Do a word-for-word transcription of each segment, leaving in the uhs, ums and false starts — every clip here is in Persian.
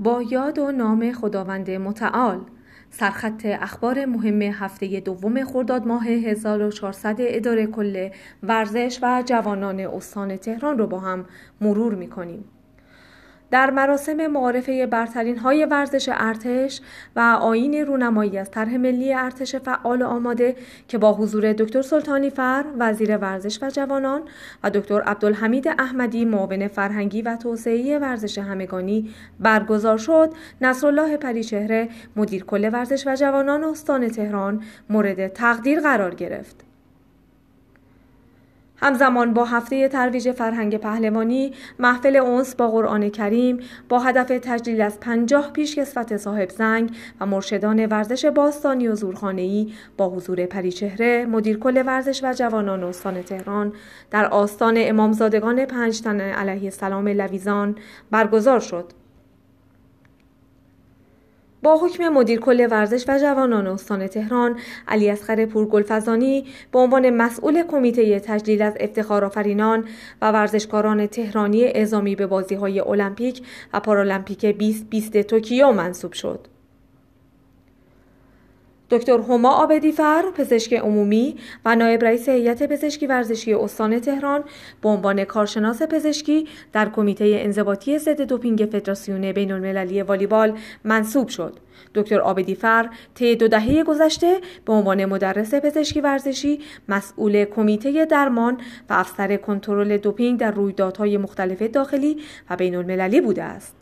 با یاد و نام خداوند متعال. سرخط اخبار مهم هفته دوم خرداد ماه هزار و چهارصد اداره کل ورزش و جوانان استان تهران رو با هم مرور می‌کنیم. در مراسم معارفه برترین های ورزش ارتش و آیین رونمایی از طرح ملی ارتش فعال آماده که با حضور دکتر سلطانی فر وزیر ورزش و جوانان و دکتر عبدالحمید احمدی معاون فرهنگی و توسعه ورزش همگانی برگزار شد، نصرالله پریچهره مدیر کل ورزش و جوانان استان تهران مورد تقدیر قرار گرفت. همزمان با هفته ترویج فرهنگ پهلوانی، محفل انس با قرآن کریم با هدف تجلیل از پنجاه پیشکسوت صاحب زنگ و مرشدان ورزش باستانی و زورخانه‌ای با حضور پریچهره مدیر کل ورزش و جوانان استان تهران در آستان امامزادگان پنجتن علیه السلام لویزان برگزار شد. با حکم مدیر کل ورزش و جوانان استان تهران، علی ازخر پرگلفزانی به عنوان مسئول کمیته تجلیل از افتخارآفرینان و ورزشکاران تهرانی اعزامی به بازی‌های المپیک و پارالمپیک بیست بیست توکیو منصوب شد. دکتر هما آبادیفر، پزشک عمومی و نایب رئیس هیئت پزشکی ورزشی استان تهران، به عنوان کارشناس پزشکی در کمیته انضباطی ضد دوپینگ فدراسیون بین‌المللی والیبال منصوب شد. دکتر آبادیفر طی دو دهه گذشته به عنوان مدرس پزشکی ورزشی، مسئول کمیته درمان و افسر کنترل دوپینگ در رویدادهای مختلف داخلی و بین‌المللی بوده است.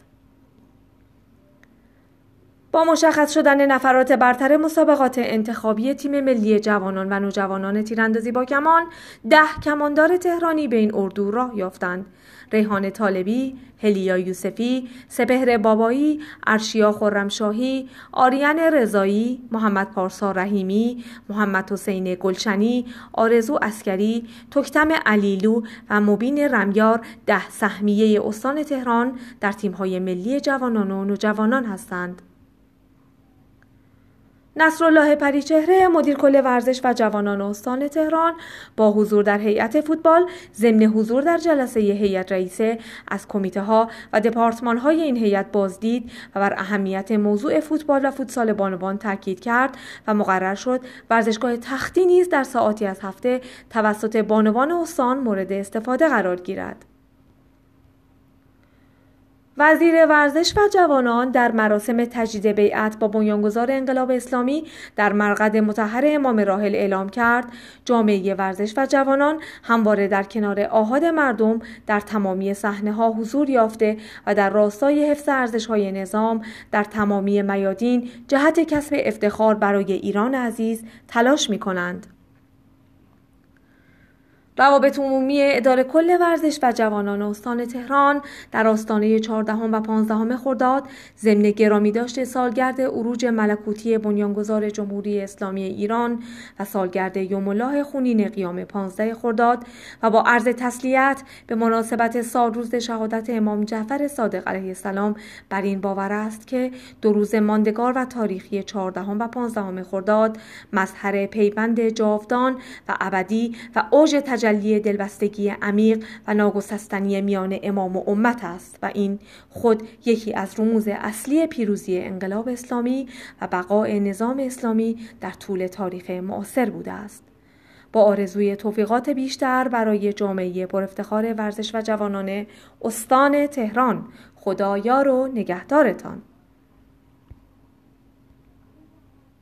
با مشخص شدن نفرات برتر مسابقات انتخابی تیم ملی جوانان و نوجوانان تیراندازی با کمان، ده کماندار تهرانی به این اردو راه یافتند: ریحانه طالبی، هلیا یوسفی، سبهر بابایی، عرشیا خرمشاهی، آریان رضایی، محمد پارسا رحیمی، محمد حسین گلچنی، آرزو عسکری، تکتم علیلو و مبین رمیار ده سهمیه استان تهران در تیم‌های ملی جوانان و نوجوانان هستند. نصرالله پریچهره مدیر کل ورزش و جوانان استان تهران با حضور در هیئت فوتبال ضمن حضور در جلسه هیئت رئیسه از کمیته ها و دپارتمان های این هیئت بازدید و بر اهمیت موضوع فوتبال و فوتسال بانوان تاکید کرد و مقرر شد ورزشگاه تختی نیز در ساعاتی از هفته توسط بانوان استان مورد استفاده قرار گیرد. وزیر ورزش و جوانان در مراسم تجدید بیعت با بنیانگذار انقلاب اسلامی در مرقد مطهر امام راحل اعلام کرد جامعه ورزش و جوانان همواره در کنار آحاد مردم در تمامی صحنه‌ها حضور یافته و در راستای حفظ ارزش‌های نظام در تمامی میادین جهت کسب افتخار برای ایران عزیز تلاش می‌کنند. روابط عمومی اداره کل ورزش و جوانان استان تهران در آستانه چهاردهم و پانزدهم خرداد ضمن گرامیداشت سالگرد عروج ملکوتی بنیانگذار جمهوری اسلامی ایران و سالگرد یوم الله خونین قیام پانزده خرداد و با عرض تسلیت به مناسبت سالروز شهادت امام جعفر صادق علیه السلام بر این باور است که دو روز ماندگار و تاریخی چهاردهم و پانزدهم خرداد مظهر پیوند جاودان و ابدی و اوج تجلیات جلی دلبستگی عمیق و ناگسستنی میان امام و امت است و این خود یکی از رموز اصلی پیروزی انقلاب اسلامی و بقای نظام اسلامی در طول تاریخ معاصر بوده است. با آرزوی توفیقات بیشتر برای جامعه پرافتخار ورزش و جوانان استان تهران، خدا یار و نگهدارتان.